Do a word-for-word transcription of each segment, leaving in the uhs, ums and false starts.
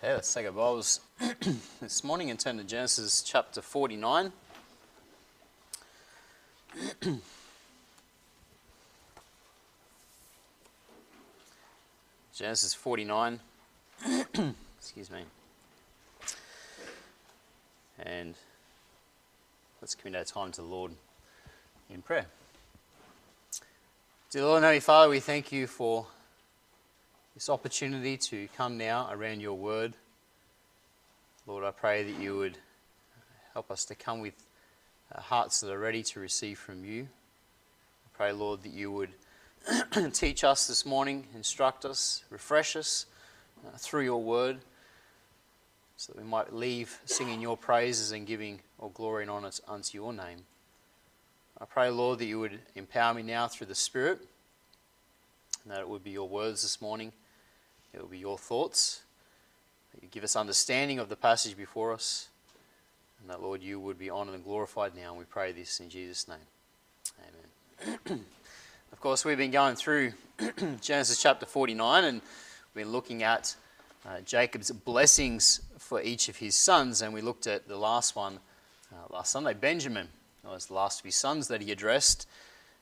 Hey, let's take our Bibles this morning and turn to Genesis chapter forty-nine. Genesis forty-nine, excuse me, and let's commit our time to the Lord in prayer. Dear Lord and Heavenly Father, we thank you for this opportunity to come now around your word. Lord, I pray that you would help us to come with hearts that are ready to receive from you. I pray, Lord, that you would teach us this morning, instruct us, refresh us uh, through your word, so that we might leave singing your praises and giving all glory and honour unto your name. I pray, Lord, that you would empower me now through the Spirit, and that it would be your words this morning. It will be your thoughts, that you give us understanding of the passage before us, and that, Lord, you would be honoured and glorified now, and we pray this in Jesus' name. Amen. Of course, we've been going through Genesis chapter forty-nine, and we've been looking at uh, Jacob's blessings for each of his sons, and we looked at the last one uh, last Sunday, Benjamin. That was the last of his sons that he addressed,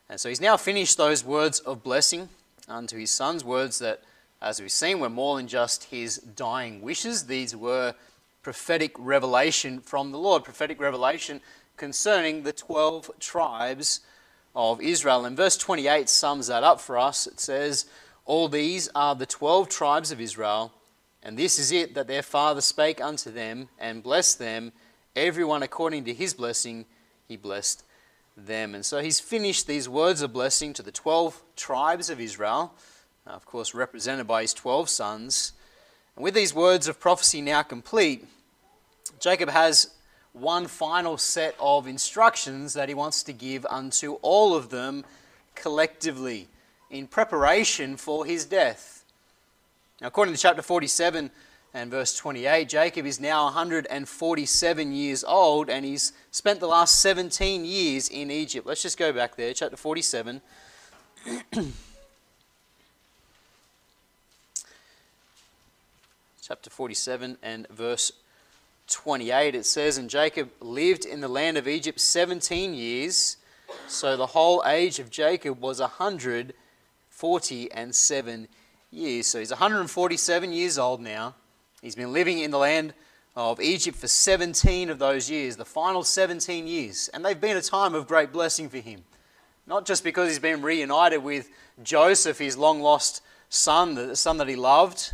and so he's now finished those words of blessing unto his sons, words that, as we've seen, were more than just his dying wishes. These were prophetic revelation from the Lord, prophetic revelation concerning the twelve tribes of Israel. And verse twenty-eight sums that up for us. It says, "All these are the twelve tribes of Israel, and this is it that their father spake unto them, and blessed them, everyone according to his blessing, he blessed them." And so he's finished these words of blessing to the twelve tribes of Israel, of course represented by his twelve sons. And with these words of prophecy now complete, Jacob has one final set of instructions that he wants to give unto all of them collectively in preparation for his death. Now, according to chapter forty-seven and verse twenty-eight, Jacob is now one hundred forty-seven years old, and he's spent the last seventeen years in Egypt. Let's just go back there, chapter forty-seven. Chapter forty-seven and verse twenty-eight, it says, "And Jacob lived in the land of Egypt seventeen years, so the whole age of Jacob was a hundred forty and seven years." So he's one hundred forty-seven years old now. He's been living in the land of Egypt for seventeen of those years, the final seventeen years. And they've been a time of great blessing for him. Not just because he's been reunited with Joseph, his long-lost son, the son that he loved,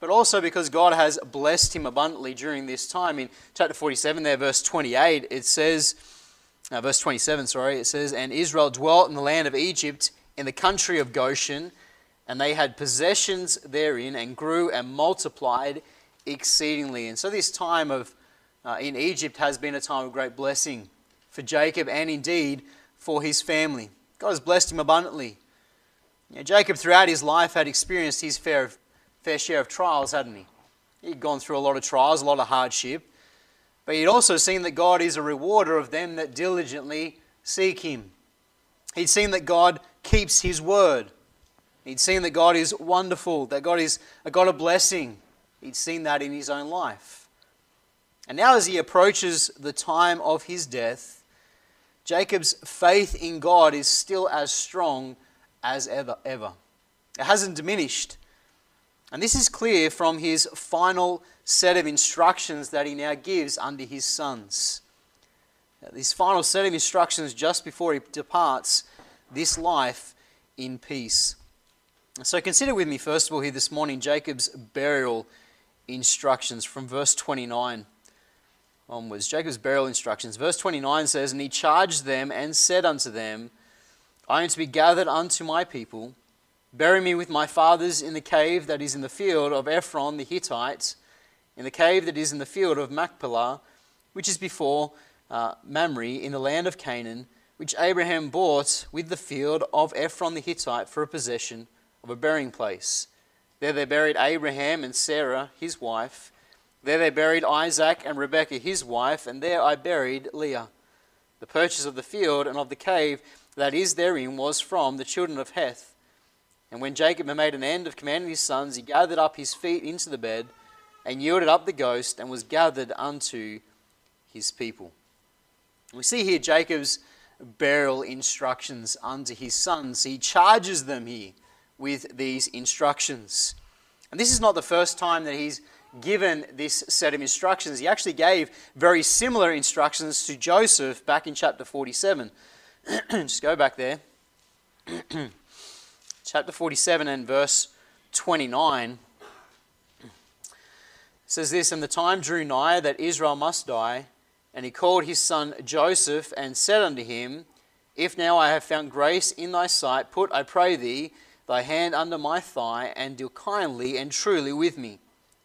but also because God has blessed him abundantly during this time. In chapter forty-seven there, verse twenty-eight, it says, uh, verse twenty-seven, sorry, it says, "And Israel dwelt in the land of Egypt, in the country of Goshen, and they had possessions therein, and grew and multiplied exceedingly." And so this time of uh, in Egypt has been a time of great blessing for Jacob, and indeed for his family. God has blessed him abundantly. You know, Jacob throughout his life had experienced his fair of fair share of trials, hadn't he? He'd gone through a lot of trials, a lot of hardship, but he'd also seen that God is a rewarder of them that diligently seek him. He'd seen that God keeps his word. He'd seen that God is wonderful, that God is a God of blessing. He'd seen that in his own life. And now as he approaches the time of his death, Jacob's faith in God is still as strong as ever. ever. It hasn't diminished. And this is clear from his final set of instructions that he now gives unto his sons. This final set of instructions just before he departs this life in peace. So consider with me first of all here this morning Jacob's burial instructions from verse twenty-nine onwards. Jacob's burial instructions. Verse twenty-nine says, "And he charged them and said unto them, I am to be gathered unto my people. Bury me with my fathers in the cave that is in the field of Ephron the Hittite, in the cave that is in the field of Machpelah, which is before uh, Mamre, in the land of Canaan, which Abraham bought with the field of Ephron the Hittite for a possession of a burying place. There they buried Abraham and Sarah, his wife. There they buried Isaac and Rebekah, his wife, and there I buried Leah. The purchase of the field and of the cave that is therein was from the children of Heth. And when Jacob had made an end of commanding his sons, he gathered up his feet into the bed, and yielded up the ghost and was gathered unto his people. We see here Jacob's burial instructions unto his sons. He charges them here with these instructions. And this is not the first time that he's given this set of instructions. He actually gave very similar instructions to Joseph back in chapter forty-seven. Just go back there. Chapter forty-seven and verse twenty-nine. It says this, "And the time drew nigh that Israel must die, and he called his son Joseph and said unto him, If now I have found grace in thy sight, put, I pray thee, thy hand under my thigh, and deal kindly and truly with me.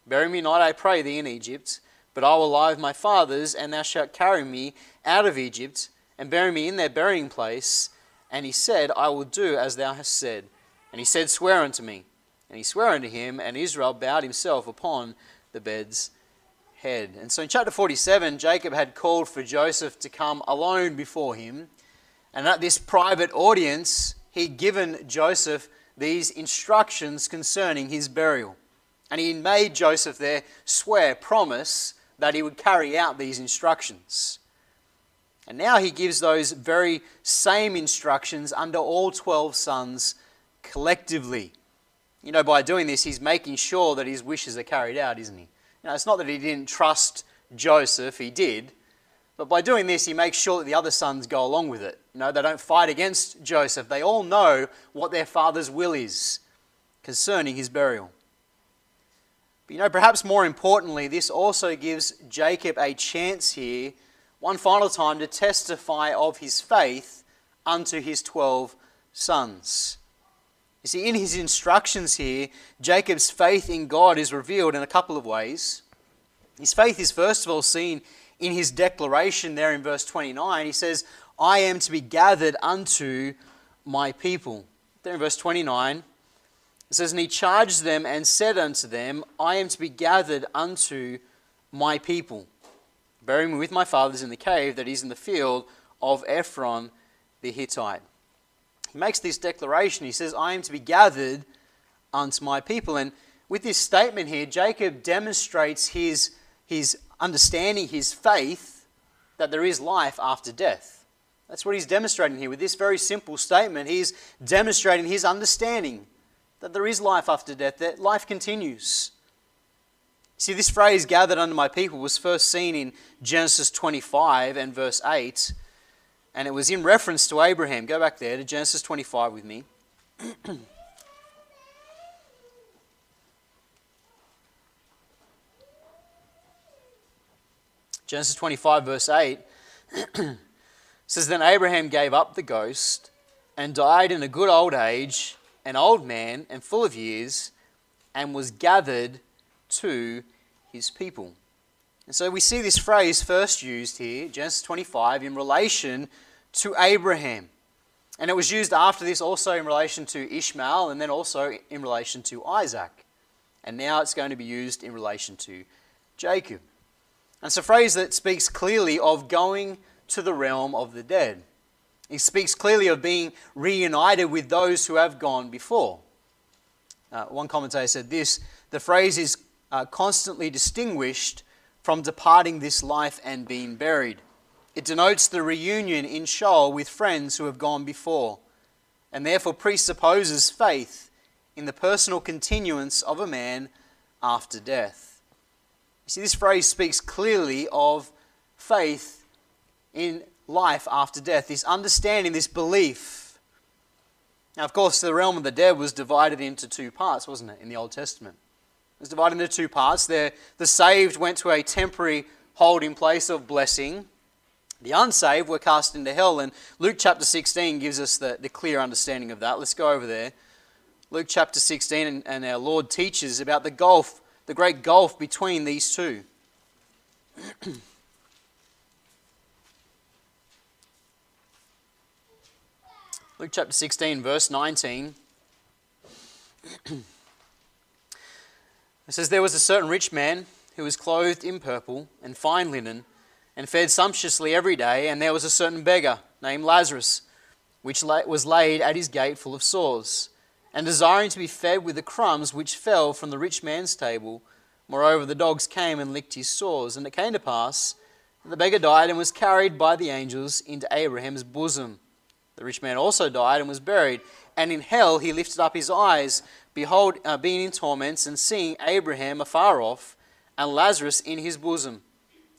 Bury me not, I pray thee, in Egypt, but I will lie with my fathers, and thou shalt carry me out of Egypt, and bury me in their burying place. And he said, I will do as thou hast said. And he said, Swear unto me. And he sware unto him, and Israel bowed himself upon the bed's head." And so in chapter forty-seven, Jacob had called for Joseph to come alone before him. And at this private audience, he'd given Joseph these instructions concerning his burial. And he made Joseph there swear, promise, that he would carry out these instructions. And now he gives those very same instructions under all twelve sons collectively. You know, by doing this, he's making sure that his wishes are carried out, isn't he? You know, it's not that he didn't trust Joseph, he did. But by doing this, he makes sure that the other sons go along with it. You know, they don't fight against Joseph. They all know what their father's will is concerning his burial. But you know, perhaps more importantly, this also gives Jacob a chance here, one final time, to testify of his faith unto his twelve sons. You see, in his instructions here, Jacob's faith in God is revealed in a couple of ways. His faith is first of all seen in his declaration there in verse twenty-nine. He says, I am to be gathered unto my people. There in verse twenty-nine, it says, And he charged them and said unto them, I am to be gathered unto my people. Bury me with my fathers in the cave that is in the field of Ephron the Hittite. He makes this declaration. He says, I am to be gathered unto my people. And with this statement here, Jacob demonstrates his, his understanding, his faith, that there is life after death. That's what he's demonstrating here. With this very simple statement, he's demonstrating his understanding that there is life after death, that life continues. See, this phrase, gathered unto my people, was first seen in Genesis twenty-five and verse eight, and it was in reference to Abraham. Go back there to Genesis twenty-five with me. Genesis twenty-five verse eight says, Then Abraham gave up the ghost and died in a good old age, an old man and full of years, and was gathered to his people. And so we see this phrase first used here, Genesis twenty-five, in relation to Abraham. And it was used after this also in relation to Ishmael, and then also in relation to Isaac. And now it's going to be used in relation to Jacob. And it's a phrase that speaks clearly of going to the realm of the dead. It speaks clearly of being reunited with those who have gone before. Uh, one commentator said this, the phrase is uh, constantly distinguished from departing this life and being buried. It denotes the reunion in Sheol with friends who have gone before, and therefore presupposes faith in the personal continuance of a man after death. You see, this phrase speaks clearly of faith in life after death, this understanding, this belief. Now, of course, the realm of the dead was divided into two parts, wasn't it, in the Old Testament? It was divided into two parts. The, the saved went to a temporary holding place of blessing. The unsaved were cast into hell, and Luke chapter sixteen gives us the, the clear understanding of that. Let's go over there. Luke chapter sixteen, and, and our Lord teaches about the gulf, the great gulf between these two. Luke chapter sixteen, verse nineteen. It says, There was a certain rich man who was clothed in purple and fine linen and fed sumptuously every day. And there was a certain beggar named Lazarus, which was laid at his gate full of sores, and desiring to be fed with the crumbs which fell from the rich man's table, Moreover, the dogs came and licked his sores. And it came to pass that the beggar died and was carried by the angels into Abraham's bosom. The rich man also died and was buried. And in hell he lifted up his eyes, behold, uh, being in torments, and seeing Abraham afar off, and Lazarus in his bosom.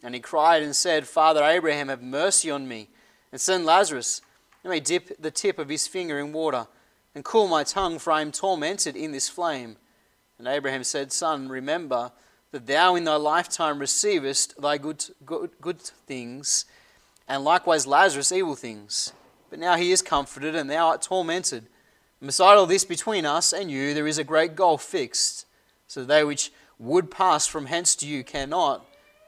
And he cried and said, Father Abraham, have mercy on me, and send Lazarus, that he may dip the tip of his finger in water, and cool my tongue, for I am tormented in this flame. And Abraham said, Son, remember that thou in thy lifetime receivest thy good, good, good things, and likewise Lazarus evil things. But now he is comforted, and thou art tormented. And beside all this, between us and you, there is a great gulf fixed, so they which would pass from hence to you cannot,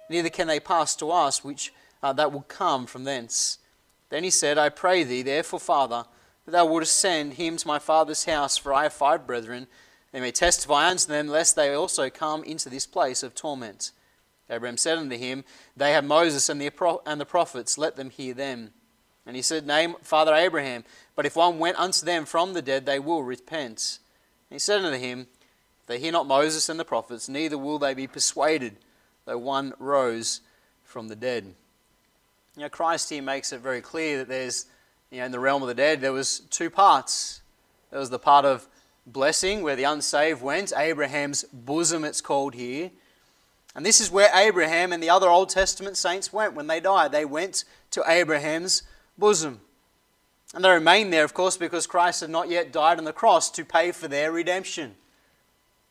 neither can they pass to us which uh, that will come from thence. Then he said, I pray thee, therefore, Father, that thou wouldest send him to my father's house, for I have five brethren, they may testify unto them, lest they also come into this place of torment. Abraham said unto him, They have Moses and the, and the prophets, let them hear them. And he said, Nay, Father Abraham, but if one went unto them from the dead, they will repent. And he said unto him, If they hear not Moses and the prophets, neither will they be persuaded, though one rose from the dead. You know, Christ here makes it very clear that there's, you know, in the realm of the dead, there was two parts. There was the part of blessing, where the unsaved went, Abraham's bosom it's called here. And this is where Abraham and the other Old Testament saints went when they died. They went to Abraham's bosom. And they remained there, of course, because Christ had not yet died on the cross to pay for their redemption.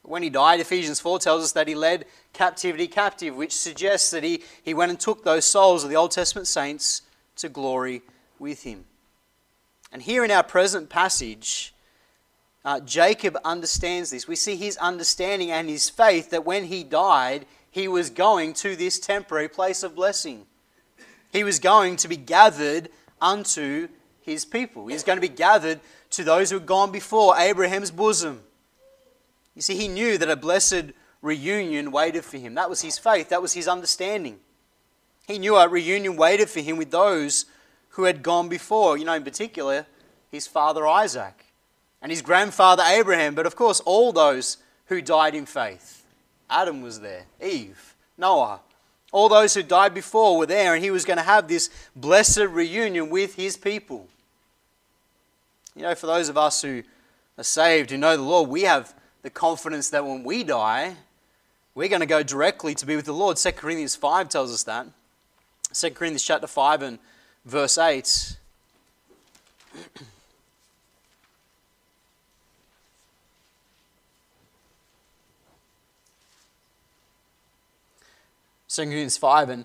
When he died, Ephesians four tells us that he led captivity captive, which suggests that he, he went and took those souls of the Old Testament saints to glory with him. And here in our present passage, uh, Jacob understands this. We see his understanding and his faith that when he died, he was going to this temporary place of blessing. He was going to be gathered unto his people. He was going to be gathered to those who had gone before Abraham's bosom. You see, he knew that a blessed reunion waited for him. That was his faith. That was his understanding. He knew a reunion waited for him with those who had gone before. You know, in particular, his father Isaac and his grandfather Abraham. But of course, all those who died in faith. Adam was there. Eve. Noah. All those who died before were there, and he was going to have this blessed reunion with his people. You know, for those of us who are saved, who know the Lord, we have the confidence that when we die, we're going to go directly to be with the Lord. Second Corinthians five tells us that. Second Corinthians chapter five and verse eight. Second Corinthians five, and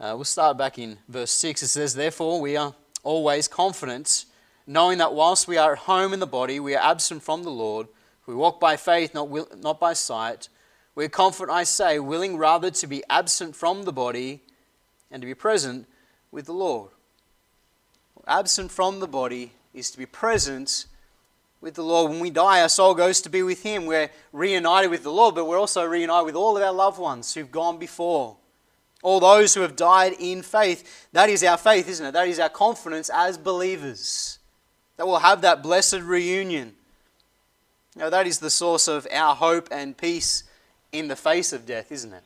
uh, we'll start back in verse six. It says, Therefore we are always confident, knowing that whilst we are at home in the body, we are absent from the Lord. We walk by faith, not, will, not by sight. We are confident, I say, willing rather to be absent from the body and to be present with the Lord. Absent from the body is to be present with the Lord. When we die, our soul goes to be with Him. We're reunited with the Lord, but we're also reunited with all of our loved ones who've gone before. All those who have died in faith, that is our faith, isn't it? That is our confidence as believers, that we'll have that blessed reunion. Now, that is the source of our hope and peace in the face of death, isn't it?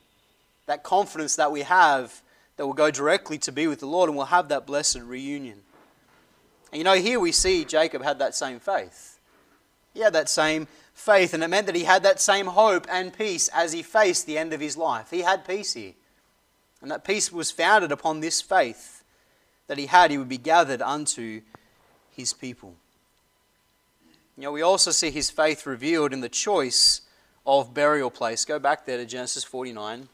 That confidence that we have that we'll go directly to be with the Lord and we'll have that blessed reunion. And you know, here we see Jacob had that same faith. He had that same faith, and it meant that he had that same hope and peace as he faced the end of his life. He had peace here. And that peace was founded upon this faith that he had, he would be gathered unto his people. You know, we also see his faith revealed in the choice of burial place. Go back there to Genesis forty-nine.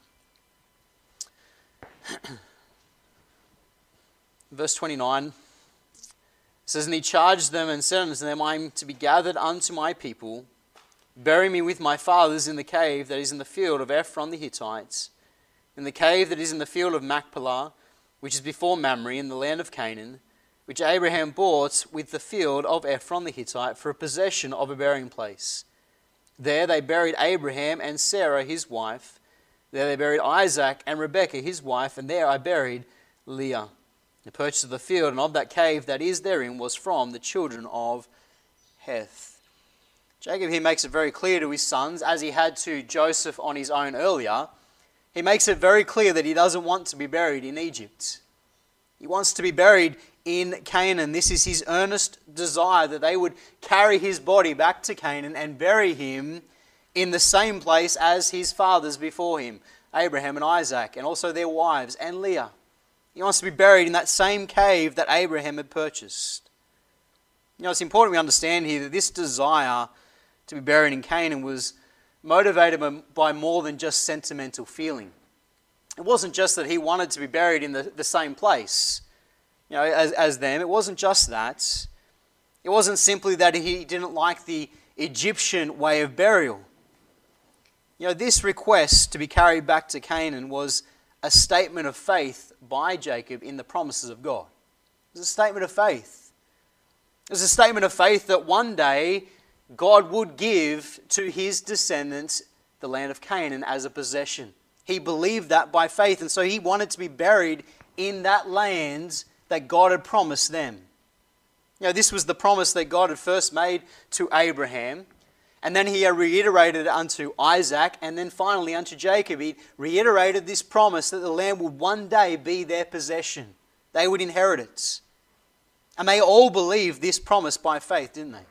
Verse twenty-nine. It says, And he charged them and said unto them, I am to be gathered unto my people. Bury me with my fathers in the cave that is in the field of Ephron the Hittites, in the cave that is in the field of Machpelah, which is before Mamre, in the land of Canaan, which Abraham bought with the field of Ephron the Hittite for a possession of a burying place. There they buried Abraham and Sarah his wife. There they buried Isaac and Rebekah his wife, and there I buried Leah. The purchase of the field and of that cave that is therein was from the children of Heth. Jacob here makes it very clear to his sons, as he had to Joseph on his own earlier, he makes it very clear that he doesn't want to be buried in Egypt. He wants to be buried in Canaan. This is his earnest desire, that they would carry his body back to Canaan and bury him in the same place as his fathers before him, Abraham and Isaac, and also their wives and Leah. He wants to be buried in that same cave that Abraham had purchased. You know, it's important we understand here that this desire to be buried in Canaan was motivated by more than just sentimental feeling. It wasn't just that he wanted to be buried in the, the same place, you know, as, as them. It wasn't just that. It wasn't simply that he didn't like the Egyptian way of burial. You know, this request to be carried back to Canaan was a statement of faith by Jacob in the promises of God. It was a statement of faith. It was a statement of faith that one day God would give to his descendants the land of Canaan as a possession. He believed that by faith, and so he wanted to be buried in that land that God had promised them. You know, this was the promise that God had first made to Abraham, and then he reiterated unto Isaac, and then finally unto Jacob. He reiterated this promise that the land would one day be their possession. They would inherit it. And they all believed this promise by faith, didn't they?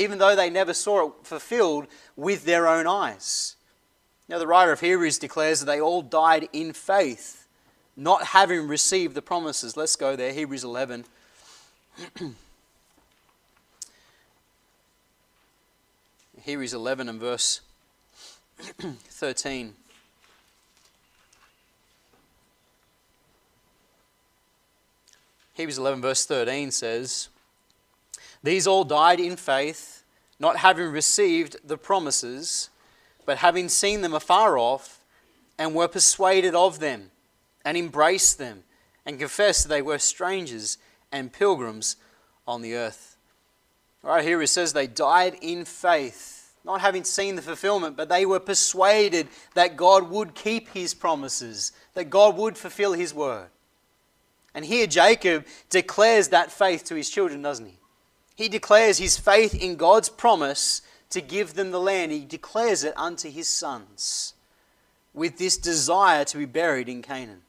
Even though they never saw it fulfilled with their own eyes. Now, the writer of Hebrews declares that they all died in faith, not having received the promises. Let's go there, Hebrews eleven. Hebrews eleven and verse thirteen. Hebrews eleven verse thirteen says, "These all died in faith, not having received the promises, but having seen them afar off, and were persuaded of them, and embraced them, and confessed that they were strangers and pilgrims on the earth." All right, here it says they died in faith, not having seen the fulfillment, but they were persuaded that God would keep his promises, that God would fulfill his word. And here Jacob declares that faith to his children, doesn't he? He declares his faith in God's promise to give them the land. He declares it unto his sons with this desire to be buried in Canaan.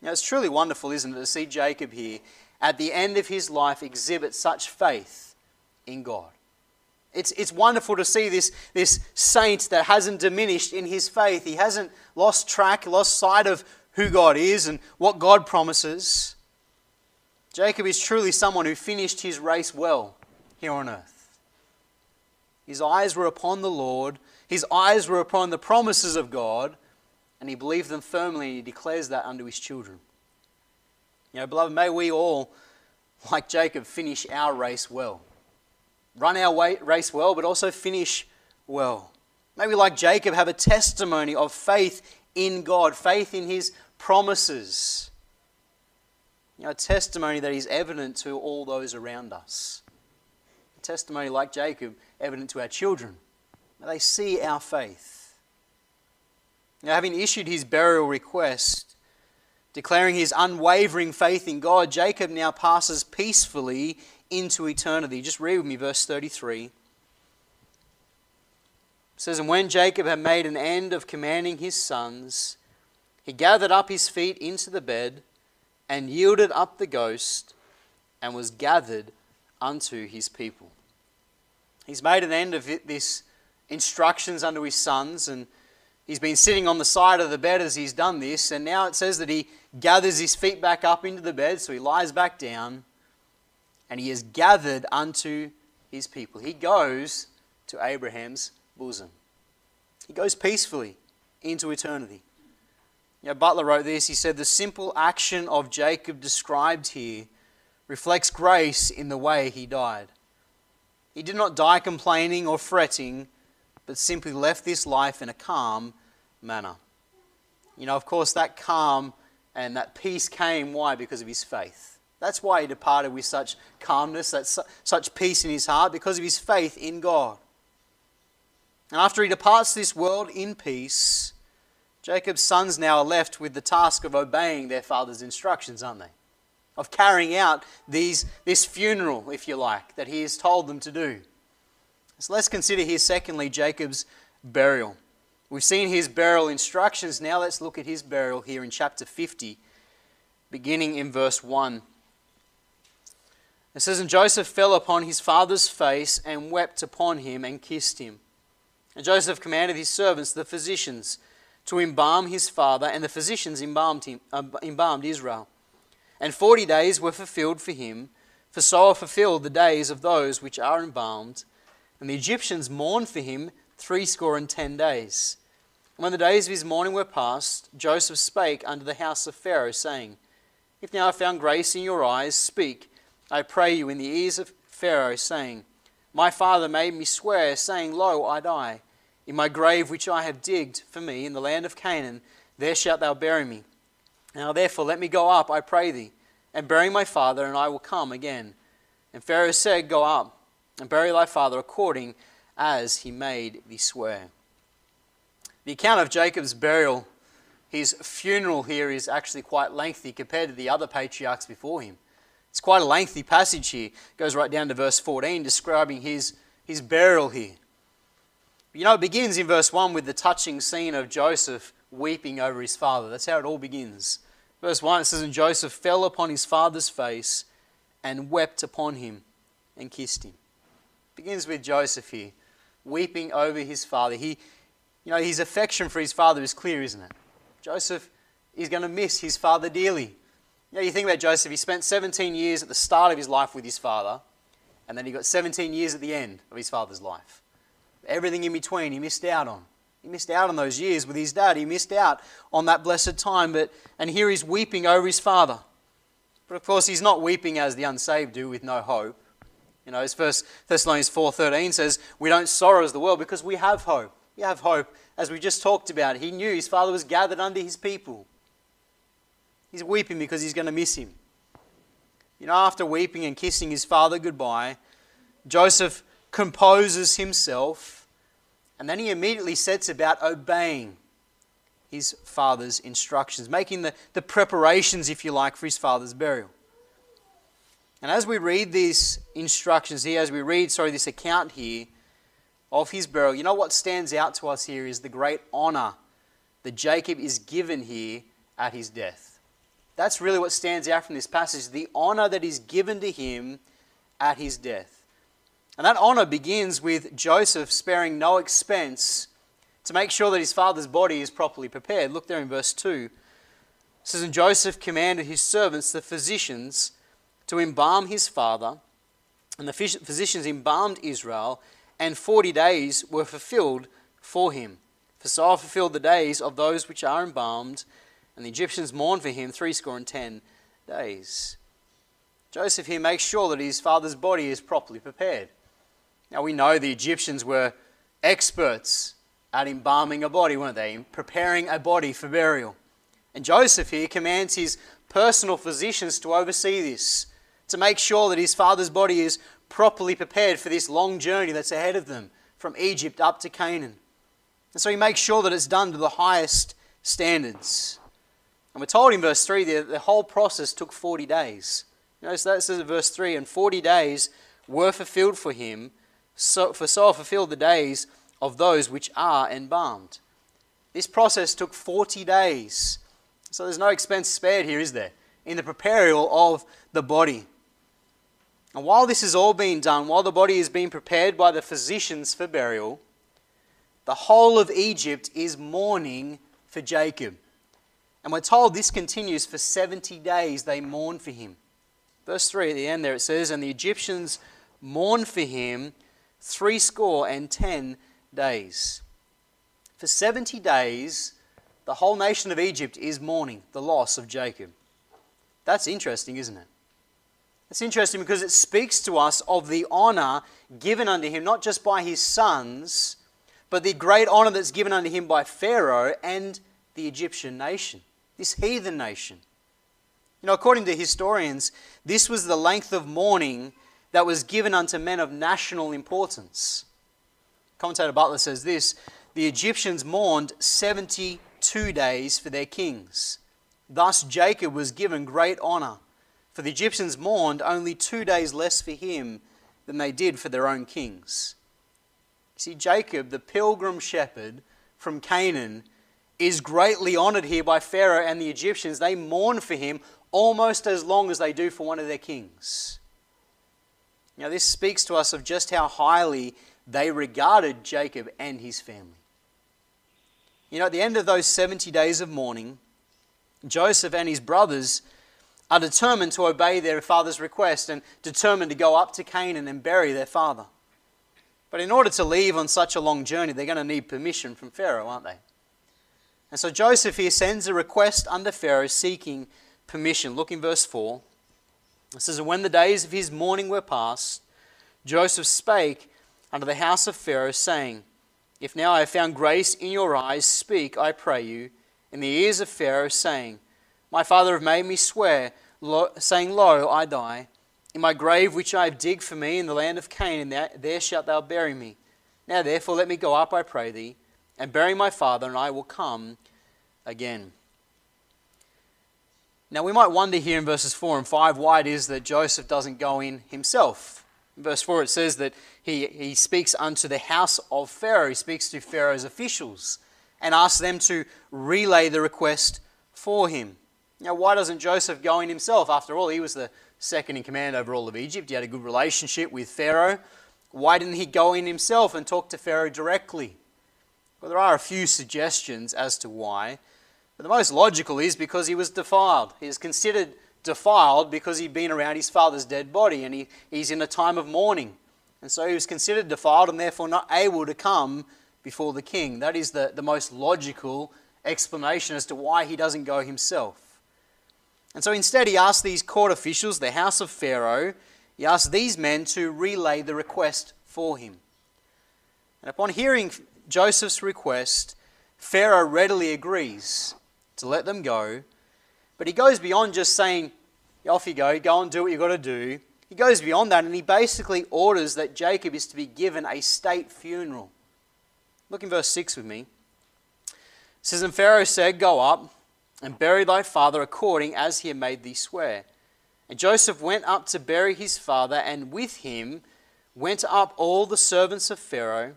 Now, it's truly wonderful, isn't it, to see Jacob here at the end of his life exhibit such faith in God. It's, it's wonderful to see this, this saint that hasn't diminished in his faith. He hasn't lost track, lost sight of who God is and what God promises. Jacob is truly someone who finished his race well here on earth. His eyes were upon the Lord. His eyes were upon the promises of God, and he believed them firmly, and he declares that unto his children. You know, beloved, may we all, like Jacob, finish our race well. Run our race well, but also finish well. Maybe like Jacob, have a testimony of faith in God, faith in his promises. You know, a testimony that is evident to all those around us. A testimony like Jacob, evident to our children. They see our faith. Now, having issued his burial request, declaring his unwavering faith in God, Jacob now passes peacefully into eternity. Just read with me verse thirty-three. It says, "And when Jacob had made an end of commanding his sons, he gathered up his feet into the bed, and yielded up the ghost, and was gathered unto his people." He's made an end of it, this instructions unto his sons, and he's been sitting on the side of the bed as he's done this, and now it says that he gathers his feet back up into the bed, so he lies back down, and he is gathered unto his people. He goes to Abraham's bosom. He goes peacefully into eternity. You know, Butler wrote this. He said, "The simple action of Jacob described here reflects grace in the way he died. He did not die complaining or fretting, but simply left this life in a calm manner." You know, of course, that calm and that peace came, why? Because of his faith. That's why he departed with such calmness, that su- such peace in his heart, because of his faith in God. And after he departs this world in peace, Jacob's sons now are left with the task of obeying their father's instructions, aren't they? Of carrying out these, this funeral, if you like, that he has told them to do. So let's consider here, secondly, Jacob's burial. We've seen his burial instructions. Now let's look at his burial here in chapter fifty, beginning in verse one. It says, "And Joseph fell upon his father's face and wept upon him and kissed him. And Joseph commanded his servants, the physicians, to embalm his father, and the physicians embalmed him, uh, embalmed Israel. And forty days were fulfilled for him, for so are fulfilled the days of those which are embalmed. And the Egyptians mourned for him threescore and ten days. And when the days of his mourning were past, Joseph spake unto the house of Pharaoh, saying, If now I found grace in your eyes, speak, I pray you, in the ears of Pharaoh, saying, My father made me swear, saying, Lo, I die. In my grave which I have digged for me in the land of Canaan, there shalt thou bury me. Now therefore let me go up, I pray thee, and bury my father, and I will come again. And Pharaoh said, Go up, and bury thy father according as he made thee swear." The account of Jacob's burial, his funeral here, is actually quite lengthy compared to the other patriarchs before him. It's quite a lengthy passage here. It goes right down to verse fourteen, describing his, his burial here. You know, it begins in verse one with the touching scene of Joseph weeping over his father. That's how it all begins. Verse one, it says, "And Joseph fell upon his father's face and wept upon him and kissed him." It begins with Joseph here, weeping over his father. He, you know, his affection for his father is clear, isn't it? Joseph is going to miss his father dearly. You know, you think about Joseph, he spent seventeen years at the start of his life with his father, and then he got seventeen years at the end of his father's life. Everything in between he missed out on. He missed out on those years with his dad. He missed out on that blessed time. But and here he's weeping over his father. But of course, he's not weeping as the unsaved do, with no hope. You know, as First Thessalonians four thirteen says, we don't sorrow as the world because we have hope. We have hope, as we just talked about. He knew his father was gathered under his people. He's weeping because he's going to miss him. You know, after weeping and kissing his father goodbye, Joseph composes himself, and then he immediately sets about obeying his father's instructions, making the, the preparations, if you like, for his father's burial. And as we read these instructions here, as we read, sorry, this account here of his burial, you know what stands out to us here is the great honor that Jacob is given here at his death. That's really what stands out from this passage, the honor that is given to him at his death. And that honor begins with Joseph sparing no expense to make sure that his father's body is properly prepared. Look there in verse two. It says, "And Joseph commanded his servants, the physicians, to embalm his father, and the physicians embalmed Israel, and forty days were fulfilled for him. For so are fulfilled the days of those which are embalmed, and the Egyptians mourned for him threescore and ten days." Joseph here makes sure that his father's body is properly prepared. Now, we know the Egyptians were experts at embalming a body, weren't they? In preparing a body for burial. And Joseph here commands his personal physicians to oversee this, to make sure that his father's body is properly prepared for this long journey that's ahead of them, from Egypt up to Canaan. And so he makes sure that it's done to the highest standards. And we're told in verse three that the whole process took forty days. Notice that it says in verse three, "And forty days were fulfilled for him, So, for so fulfilled the days of those which are embalmed." This process took forty days. So there's no expense spared here, is there, in the burial of the body. And while this is all being done, while the body is being prepared by the physicians for burial, the whole of Egypt is mourning for Jacob. And we're told this continues for seventy days. They mourn for him. Verse three at the end there, it says, "And the Egyptians mourned for him threescore and ten days." For seventy days, the whole nation of Egypt is mourning the loss of Jacob. That's interesting, isn't it? It's interesting because it speaks to us of the honor given unto him, not just by his sons, but the great honor that's given unto him by Pharaoh and the Egyptian nation, this heathen nation. You know, according to historians, this was the length of mourning that was given unto men of national importance. Commentator Butler says this, "The Egyptians mourned seventy-two days for their kings. Thus Jacob was given great honor, for the Egyptians mourned only two days less for him than they did for their own kings." See, Jacob, the pilgrim shepherd from Canaan, is greatly honored here by Pharaoh and the Egyptians. They mourn for him almost as long as they do for one of their kings. Now, this speaks to us of just how highly they regarded Jacob and his family. You know, at the end of those seventy days of mourning, Joseph and his brothers are determined to obey their father's request and determined to go up to Canaan and bury their father. But in order to leave on such a long journey, they're going to need permission from Pharaoh, aren't they? And so Joseph here sends a request under Pharaoh seeking permission. Look in verse four. It says, "And when the days of his mourning were past, Joseph spake unto the house of Pharaoh, saying, If now I have found grace in your eyes, speak, I pray you, in the ears of Pharaoh, saying, My father have made me swear, lo, saying, Lo, I die. In my grave which I have digged for me in the land of Canaan, there, there shalt thou bury me. Now therefore let me go up, I pray thee, and bury my father, and I will come again." Now we might wonder here in verses four and five why it is that Joseph doesn't go in himself. In verse four it says that he, he speaks unto the house of Pharaoh. He speaks to Pharaoh's officials and asks them to relay the request for him. Now why doesn't Joseph go in himself? After all, he was the second in command over all of Egypt. He had a good relationship with Pharaoh. Why didn't he go in himself and talk to Pharaoh directly? Well, there are a few suggestions as to why. But the most logical is because he was defiled. He is considered defiled because he'd been around his father's dead body and he, he's in a time of mourning. And so he was considered defiled and therefore not able to come before the king. That is the, the most logical explanation as to why he doesn't go himself. And so instead he asked these court officials, the house of Pharaoh, he asked these men to relay the request for him. And upon hearing Joseph's request, Pharaoh readily agrees to let them go. But he goes beyond just saying, off you go, go and do what you've got to do. He goes beyond that and he basically orders that Jacob is to be given a state funeral. Look in verse six with me. It says, "And Pharaoh said, Go up and bury thy father according as he had made thee swear. And Joseph went up to bury his father, and with him went up all the servants of Pharaoh,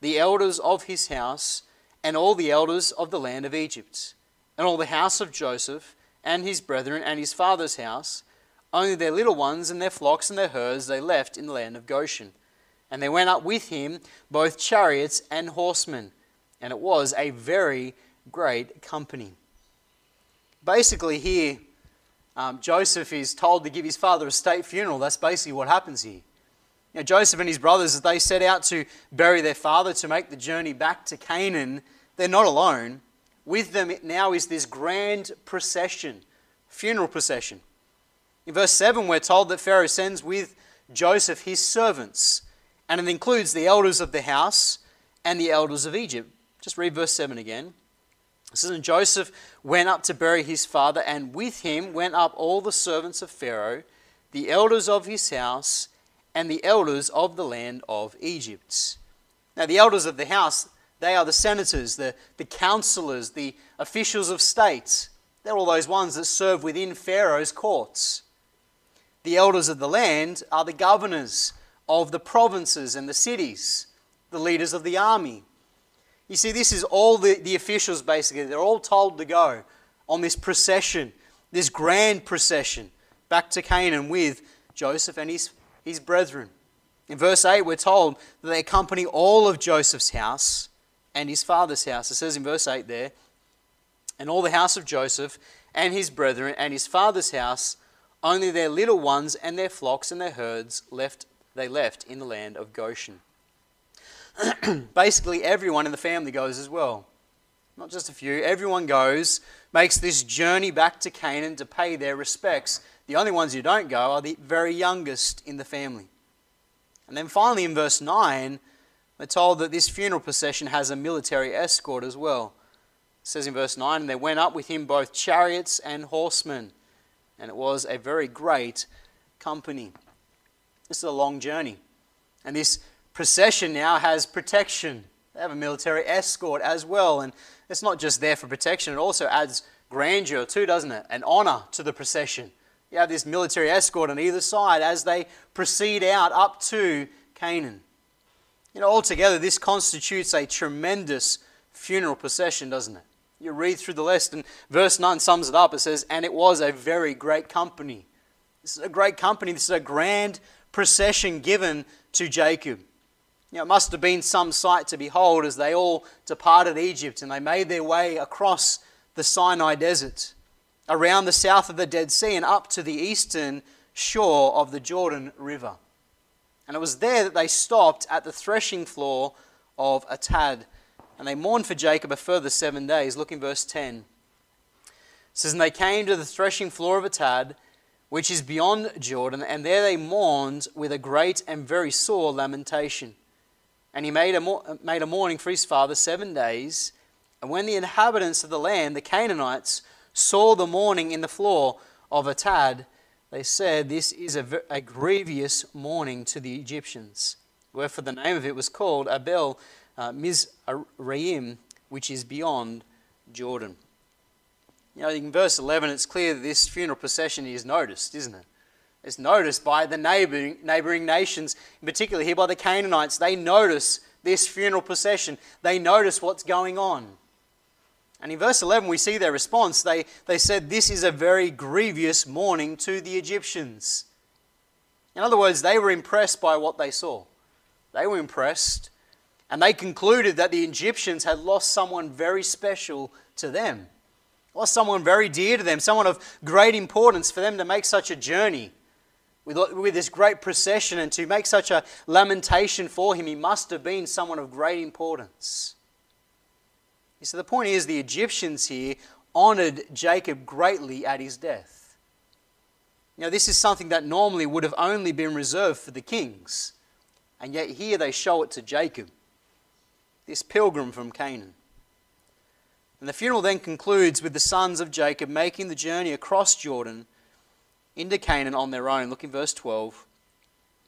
the elders of his house, and all the elders of the land of Egypt, and all the house of Joseph, and his brethren, and his father's house. Only their little ones and their flocks and their herds they left in the land of Goshen. And they went up with him, both chariots and horsemen. And it was a very great company." Basically here, um, Joseph is told to give his father a state funeral. That's basically what happens here. Now, Joseph and his brothers, as they set out to bury their father, to make the journey back to Canaan, they're not alone. With them now is this grand procession, funeral procession. In verse seven, we're told that Pharaoh sends with Joseph his servants, and it includes the elders of the house and the elders of Egypt. Just read verse seven again. It says, "And Joseph went up to bury his father, and with him went up all the servants of Pharaoh, the elders of his house, and the elders of the land of Egypt." Now, the elders of the house, they are the senators, the, the counselors, the officials of state. They're all those ones that serve within Pharaoh's courts. The elders of the land are the governors of the provinces and the cities, the leaders of the army. You see, this is all the, the officials basically. They're all told to go on this procession, this grand procession, back to Canaan with Joseph and his, his brethren. In verse eight, we're told that they accompany all of Joseph's house and his father's house. It says in verse eight there, "And all the house of Joseph and his brethren and his father's house, only their little ones and their flocks and their herds left they left in the land of Goshen." Basically, everyone in the family goes as well. Not just a few. Everyone goes, makes this journey back to Canaan to pay their respects. The only ones who don't go are the very youngest in the family. And then finally in verse nine, we're told that this funeral procession has a military escort as well. It says in verse nine, "And there went up with him both chariots and horsemen, and it was a very great company." This is a long journey. And this procession now has protection. They have a military escort as well. And it's not just there for protection, it also adds grandeur too, doesn't it? And honor to the procession. You have this military escort on either side as they proceed out up to Canaan. You know, altogether, this constitutes a tremendous funeral procession, doesn't it? You read through the list, and verse nine sums it up. It says, and it was a very great company. This is a great company. This is a grand procession given to Jacob. You know, it must have been some sight to behold as they all departed Egypt and they made their way across the Sinai desert, around the south of the Dead Sea and up to the eastern shore of the Jordan River. And it was there that they stopped at the threshing floor of Atad. And they mourned for Jacob a further seven days. Look in verse ten. It says, and they came to the threshing floor of Atad, which is beyond Jordan, and there they mourned with a great and very sore lamentation. And he made a, made a mourning for his father seven days. And when the inhabitants of the land, the Canaanites, saw the mourning in the floor of Atad, they said, this is a, a grievous mourning to the Egyptians. Wherefore the name of it was called Abel Uh, Mizraim, which is beyond Jordan. You know, in verse eleven, it's clear that this funeral procession is noticed, isn't it? It's noticed by the neighboring, neighboring nations, particularly here by the Canaanites. They notice this funeral procession. They notice what's going on. And in verse eleven, we see their response. They, they said, this is a very grievous mourning to the Egyptians. In other words, they were impressed by what they saw. They were impressed. And they concluded that the Egyptians had lost someone very special to them, lost someone very dear to them, someone of great importance for them to make such a journey with, with this great procession and to make such a lamentation for him. He must have been someone of great importance. So the point is, the Egyptians here honored Jacob greatly at his death. Now, this is something that normally would have only been reserved for the kings, and yet here they show it to Jacob, this pilgrim from Canaan. And the funeral then concludes with the sons of Jacob making the journey across Jordan into Canaan on their own. Look in verse twelve.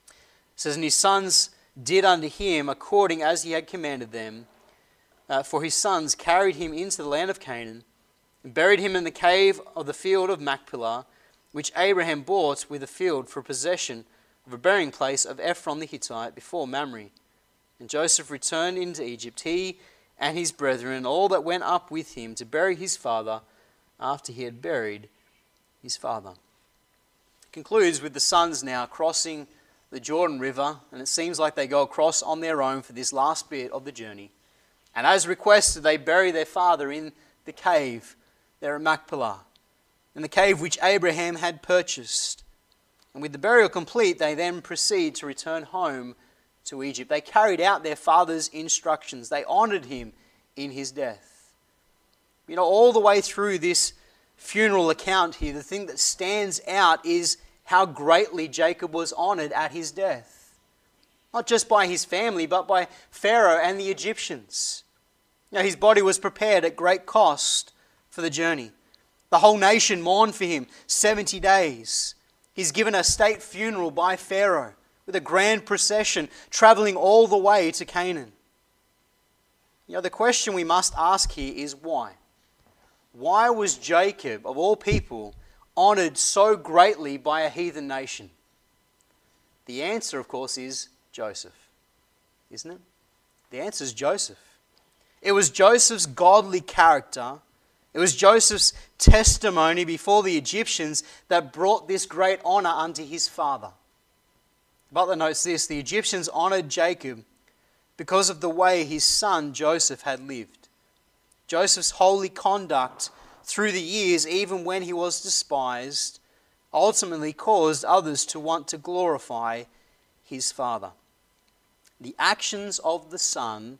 It says, and his sons did unto him according as he had commanded them, uh, for his sons carried him into the land of Canaan and buried him in the cave of the field of Machpelah, which Abraham bought with a field for possession of a burying place of Ephron the Hittite before Mamre. And Joseph returned into Egypt, he and his brethren, and all that went up with him to bury his father after he had buried his father. It concludes with the sons now crossing the Jordan River, and it seems like they go across on their own for this last bit of the journey. And as requested, they bury their father in the cave there at Machpelah, in the cave which Abraham had purchased. And with the burial complete, they then proceed to return home to Egypt. They carried out their father's instructions. They honored him in his death. You know, all the way through this funeral account here, the thing that stands out is how greatly Jacob was honored at his death. Not just by his family, but by Pharaoh and the Egyptians. You know, his body was prepared at great cost for the journey. The whole nation mourned for him seventy days. He's given a state funeral by Pharaoh, with a grand procession, traveling all the way to Canaan. You know, the question we must ask here is why? Why was Jacob, of all people, honored so greatly by a heathen nation? The answer, of course, is Joseph, isn't it? The answer is Joseph. It was Joseph's godly character, it was Joseph's testimony before the Egyptians that brought this great honor unto his father. Butler notes this, the Egyptians honored Jacob because of the way his son Joseph had lived. Joseph's holy conduct through the years, even when he was despised, ultimately caused others to want to glorify his father. The actions of the son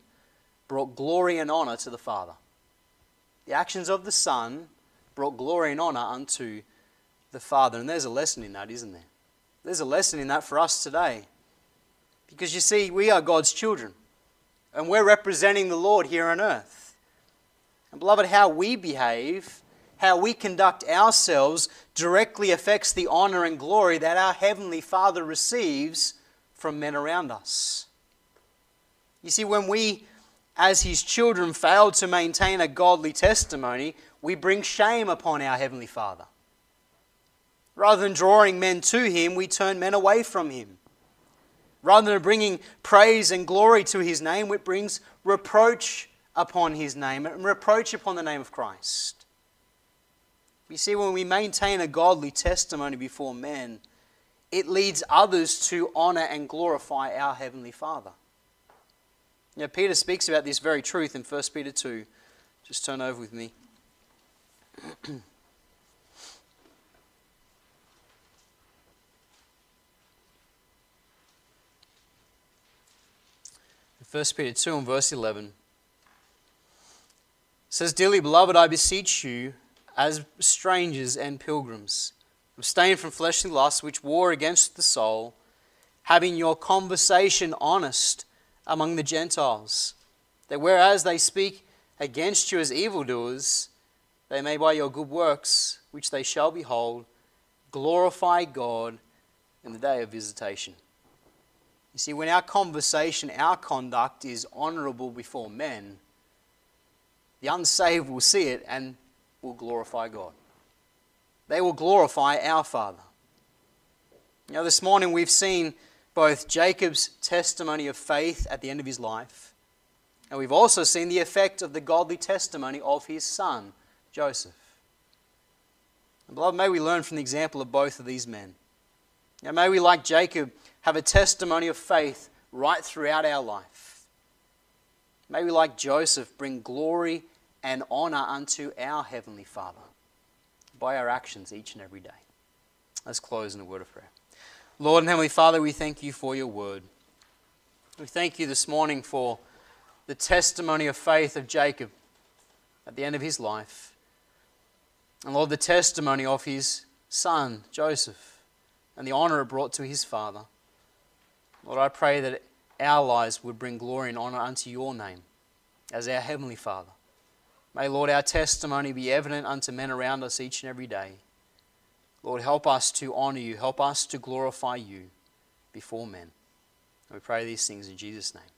brought glory and honor to the father. The actions of the son brought glory and honor unto the father. And there's a lesson in that, isn't there? There's a lesson in that for us today. Because you see, we are God's children. And we're representing the Lord here on earth. And beloved, how we behave, how we conduct ourselves directly affects the honor and glory that our Heavenly Father receives from men around us. You see, when we, as His children, fail to maintain a godly testimony, we bring shame upon our Heavenly Father. Rather than drawing men to him, we turn men away from him. Rather than bringing praise and glory to his name, it brings reproach upon his name and reproach upon the name of Christ. You see, when we maintain a godly testimony before men, it leads others to honour and glorify our Heavenly Father. Now, Peter speaks about this very truth in First Peter two. Just turn over with me. First Peter two and verse eleven. It says, "Dearly beloved, I beseech you, as strangers and pilgrims, abstain from fleshly lusts which war against the soul, having your conversation honest among the Gentiles, that whereas they speak against you as evildoers, they may by your good works, which they shall behold, glorify God in the day of visitation." You see, when our conversation, our conduct is honourable before men, the unsaved will see it and will glorify God. They will glorify our Father. Now, this morning we've seen both Jacob's testimony of faith at the end of his life, and we've also seen the effect of the godly testimony of his son, Joseph. And beloved, may we learn from the example of both of these men. Now, may we, like Jacob, have a testimony of faith right throughout our life. May we, like Joseph, bring glory and honour unto our Heavenly Father by our actions each and every day. Let's close in a word of prayer. Lord and Heavenly Father, we thank you for your word. We thank you this morning for the testimony of faith of Jacob at the end of his life. And Lord, the testimony of his son, Joseph, and the honour it brought to his father. Lord, I pray that our lives would bring glory and honour unto your name as our Heavenly Father. May, Lord, our testimony be evident unto men around us each and every day. Lord, help us to honour you. Help us to glorify you before men. We pray these things in Jesus' name.